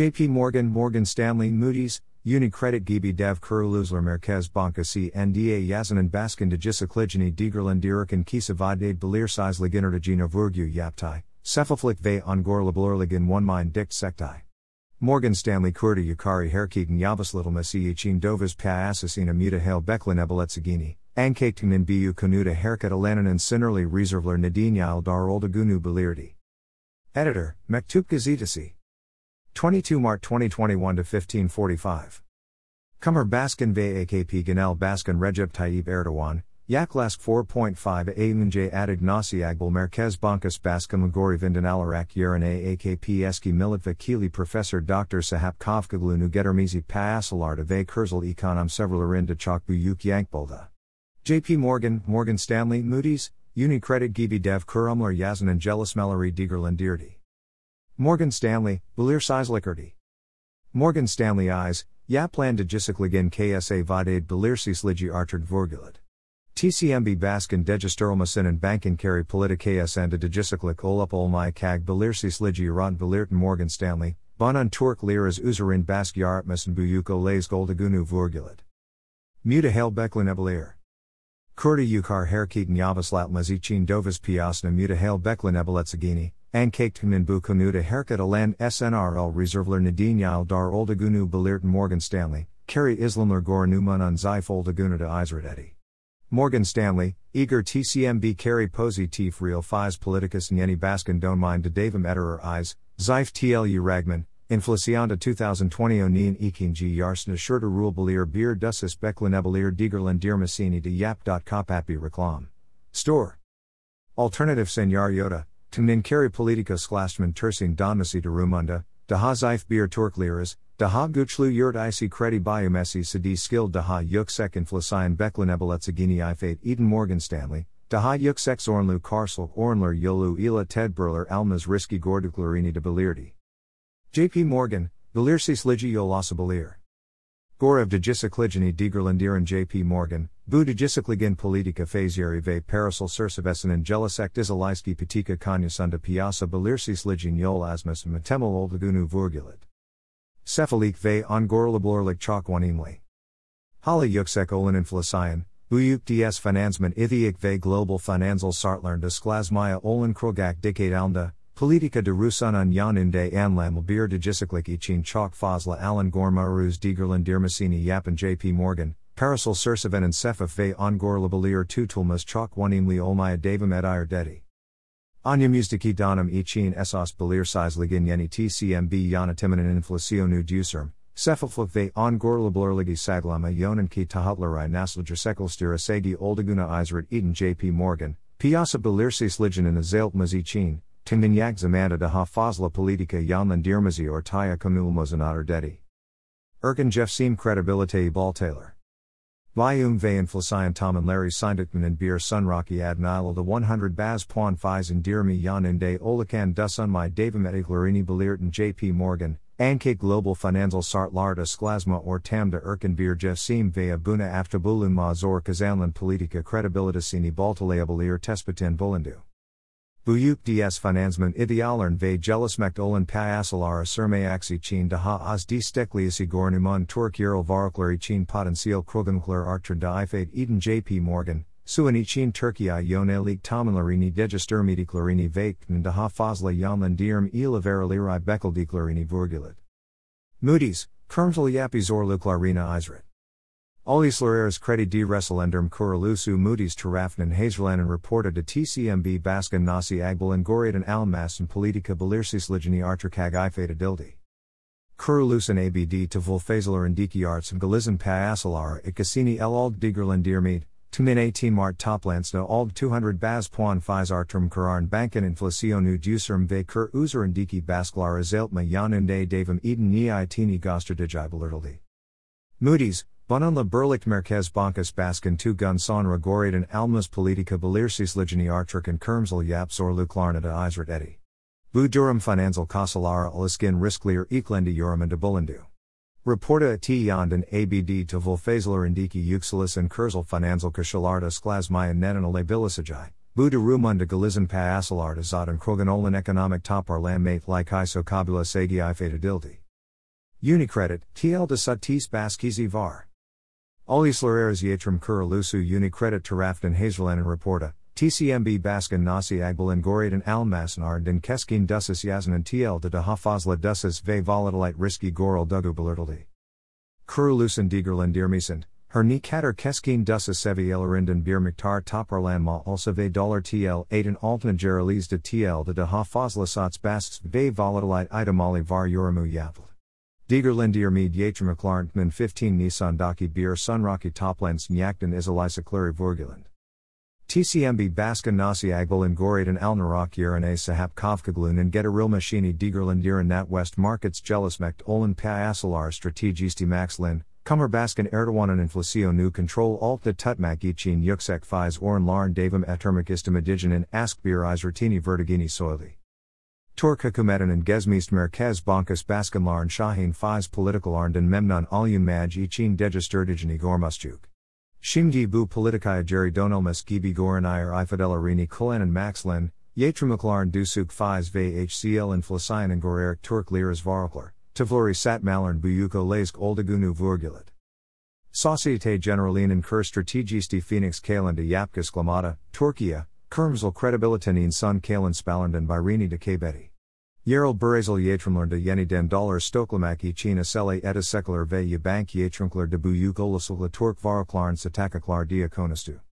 J.P. Morgan, Morgan Stanley, Moody's, Unicredit gibi dev kuruluşlar Merkez Bankası C.N.D.A. yazının baskındacısı kılıcını değerlendirirken kısa vadede belirsizlikler üzerine vurgu yaptı, sefaflik ve öngörülebilirliğin önemini dikkatle. Morgan Stanley kurdu yukarı hareketini yavaşlatılması için döviz piyasasına müdahale beklenebileceğini, anketinin bu konuda hareket alanının sınırlı rezervler nedeniyle dar olduğunu belirtti. Editor, Mektup Gazetesi 22 Mart 2021 to 15:45. Kamer Baskan ve A.K.P. Genel Baskan Recep Tayyip Erdogan, Yaklaşık 4.5 A.M.J. Adignasi Ağbal Merkez Bankası Baskan Görevinden Alarak Yerine A.K.P. Eski Milletvekili Profesör Dr. Şahap Kavcıoğlu Getirmesi Piyasalarda ve Kursul Ekonom Severlerinde Çok Büyük Yankıda. J.P. Morgan, Morgan Stanley, Moody's, Unicredit gibi dev kurumlar yazının gelişmeleri değerlendirdi. Morgan Stanley, belirsizlikleri. Morgan Stanley eyes, yapılandırıcılıkların kısa vadede belirsizliği artırdı vurguladı. TCMB Baskan Değiştirmesinin Bankinkari Politikasında değişiklik olup olmayacağı belirsizliği belirten Morgan Stanley, bunun Türk lirası üzerinde baskı yaratmasının büyük olasılık olduğunu vurguladı. Müdahale beklenebilir. Kurdu yukarı hareketini yavaşlatması için döviz piyasasına müdahale beklenebileceğini, anketinin bu konuda hareket alan SNRL rezervler nedeniyle dar olduğunu belirten Morgan Stanley, kari izlemler görünümünün zayıf olduğunu da izah etti. Morgan Stanley, eager TCMB kari pozitif real faiz politikasının yeni baskın dönminde devam ediyor is, zayıf TL ragman, enflasyonda 2020'nin ikinci yarısında şurada rulebilir bir dösis beklenebilir değerlendirmesini de yap.com.tr reklam. Store. Alternatif senaryoda, tümün kari politikasının tersine dönmesi durumunda, daha zayıf bir Türk lirası, daha güçlü yurt içi kredi büyümesi sebebiyle daha yüksek enflasyon beklenebileceğini ifade eden Morgan Stanley, daha yüksek zorunlu karşılık oranları yolu ile tedbirler almaz riski gördüklerini de belirtti. J.P. Morgan, belirsizliği olabilir. Görevdecisiklejini değerlendiren J.P. Morgan, bu değişikliğin politika faizleri ve parasal çerçevesinin gelecek dizileştiği politika konusunda piyasa belirsizliğine yol açmasının temel olduğunu vurguladı. Sefalik ve öngörülebilirlik çok önemli. Hala yüksek olan enflasyon, büyük ds finansman ithiyak ve global finansal şartlarında sklasmaya olan krogak dikkatlinde, politika de Rusya'nın yanında anlamlı bir değişiklik için çok fazla alan görmüyoruz değerlendirmesini yapan J.P. Morgan, parasal çerçevenin sefaf ve öngörülebilir tutulması çok önemli olmaya devam ediyor dedi. Önümüzdeki dönem için esas belirsizliğin yeni TCMB yönetiminin enflasyonu düşürme, sefaflık ve öngörülebilirliği sağlama yönündeki taahhütleri gerçekleştireceği olduğunu izah eden J.P. Morgan, piyasa belirsizliğinin azaltması için, tümünyak zamanda daha fazla politika yönlendirmesi ortaya konulmasınadır dedi. Erken Jefsim Credibiliteyi Baltalar. Büyüme ve enflasyon tahminleri sindikmanın bir sonraki adımıyla 100 baz puan faiz indirimi yönünde olakan düşünmeye devam ettiklerini belirten J.P. Morgan, anki global finansal şartlarda sklasma ortamda erken bir jefsim veya buna hafta bulunma zor kazanılan politika credibilitesini baltalayabilir tespitin bulundu. Büyük ds finansman ideallerin ve gelişmekte olan piyasalara sürmeyaksi için daha az destekleyisi görünümün Türk yerel varlıklar için potansiyel kırgınlıklar artırdı ifade eden J.P. Morgan, suyun için Türkiye yönelik tahminlerini değiştirmediklerini ve daha fazla yönlendirme ile verileri beklediklerini vurguladı. Moody's, kurumsal yapı zorluklarına izah. Uluslararası Kredi Değerlendirme Kuruluşu Moody's tarafından hazırlanan raporta da TCMB Baskan Nasi Ağbal'ın Görevinden Almasın Politika Belirsizliğini Artırkağı ifade edildi. Kuruluşun ABD Tıvıl Faizalarındaki Artsımgalizm Piyasalara Etkisini El Alg Değerlendirmedi, tümün 18 Mart Toplantıda Alg 200 Baz Puan Faiz Artırım Kararın Bankan Enflasyonu Düşürme ve Kur Üzerindeki Baskılar Azaltma Yönünde Devam Eden Niyetini Göstereceği belirtildi. Moody's, bununla birlikte Merkez Bankası Baskan Tügun Sonra Görevinden Almas Politika Belirsizliğini Artırkan Kurumsal Yapı Zorluklarını da izah etti. Bu durum finansal kasalara ilişkin riskler eklendiğinde bulundu. Raporta yönünden ABD Tıvıl Faizalarındaki Yükselişin Kurumsal Finansal Kasalarda Sklasmaya Nedenilebileceği, bu durumunda Galizm Piyasalarda Zaten Kırgın Olan Ekonomik Toparlanmayı Likaysokabileceği ifade edildi. Unicredit, TL Desattis Baskizi Var. Olislararız Yatırım Kuruluşu Unicredit Tarafından Hazırlanan Raporta, TCMB Baskan Nasi Ağbal'ın Gore'den Almasın Ardından Keskin Dusis Yazının TL'de Daha Fazla Dusis Ve Volatilite Riski Gorel Dugubulurli. Kuruluşun Digerlendirmesinde, Herni Katar Keskin Dusis Seviyelerindin Bir Miktar Toparlanma Olsa Ve Dolar TL Aydın Altına Geralizde TL'de Daha Fazla Sats Basks Ve Volatilite Itemali Var Yorumu Yapıl. Digerlendirmed Yatırımlarının 15 Nisan'daki Bir Sonraki Toplantısını Yakından İzleyicileri Vurgulandı. TCMB Baskan Nasi Ağbal'ın Gore'den Alnarak Yerine Şahap Kavcıoğlu'nun Getirilmesini Digerlendiren At West Markets Gelişmekte Olan Piyasalar Stratejisi Maxlin, Kumar Baskan Erdoğan'ın Enflasyonu Kontrol Altında Tutmak İçin Yüksek Faiz Oranlarını Devam Ettirmek İstemediğinin Ask Bir Izretini Verdiğini Söyledi. Türk Hükümeti'nin Gezmist Merkez Bankası Baskanların Şahin Faiz Politikalarından Memnun Olunmayacağı İçin Değiştirdiğini Görmüştük. Şimdi bu politikaya geri dönülmesi gibi görünüyor ifadelerini kullanan Maxlin, yatırımcıların düşük faiz ve HCL enflasyonunu görerek Türk lirası varlıklar, tavırları satmalarını büyük olarak olduğunu vurguladı. Societe Generale'nin kur stratejisi Phoenix Kalen'de yapkıslamada, Türkiye, kurumsal kredibilitenin son kalen'sbalarından birini de kaybedi. Yerel Börezel yatırımlarında yeniden dolar stoklamak için acele edecekler ve yabank yatırımcılar da bu yük olasılıkla Türk varlıklarını satakaklar diye konuştu.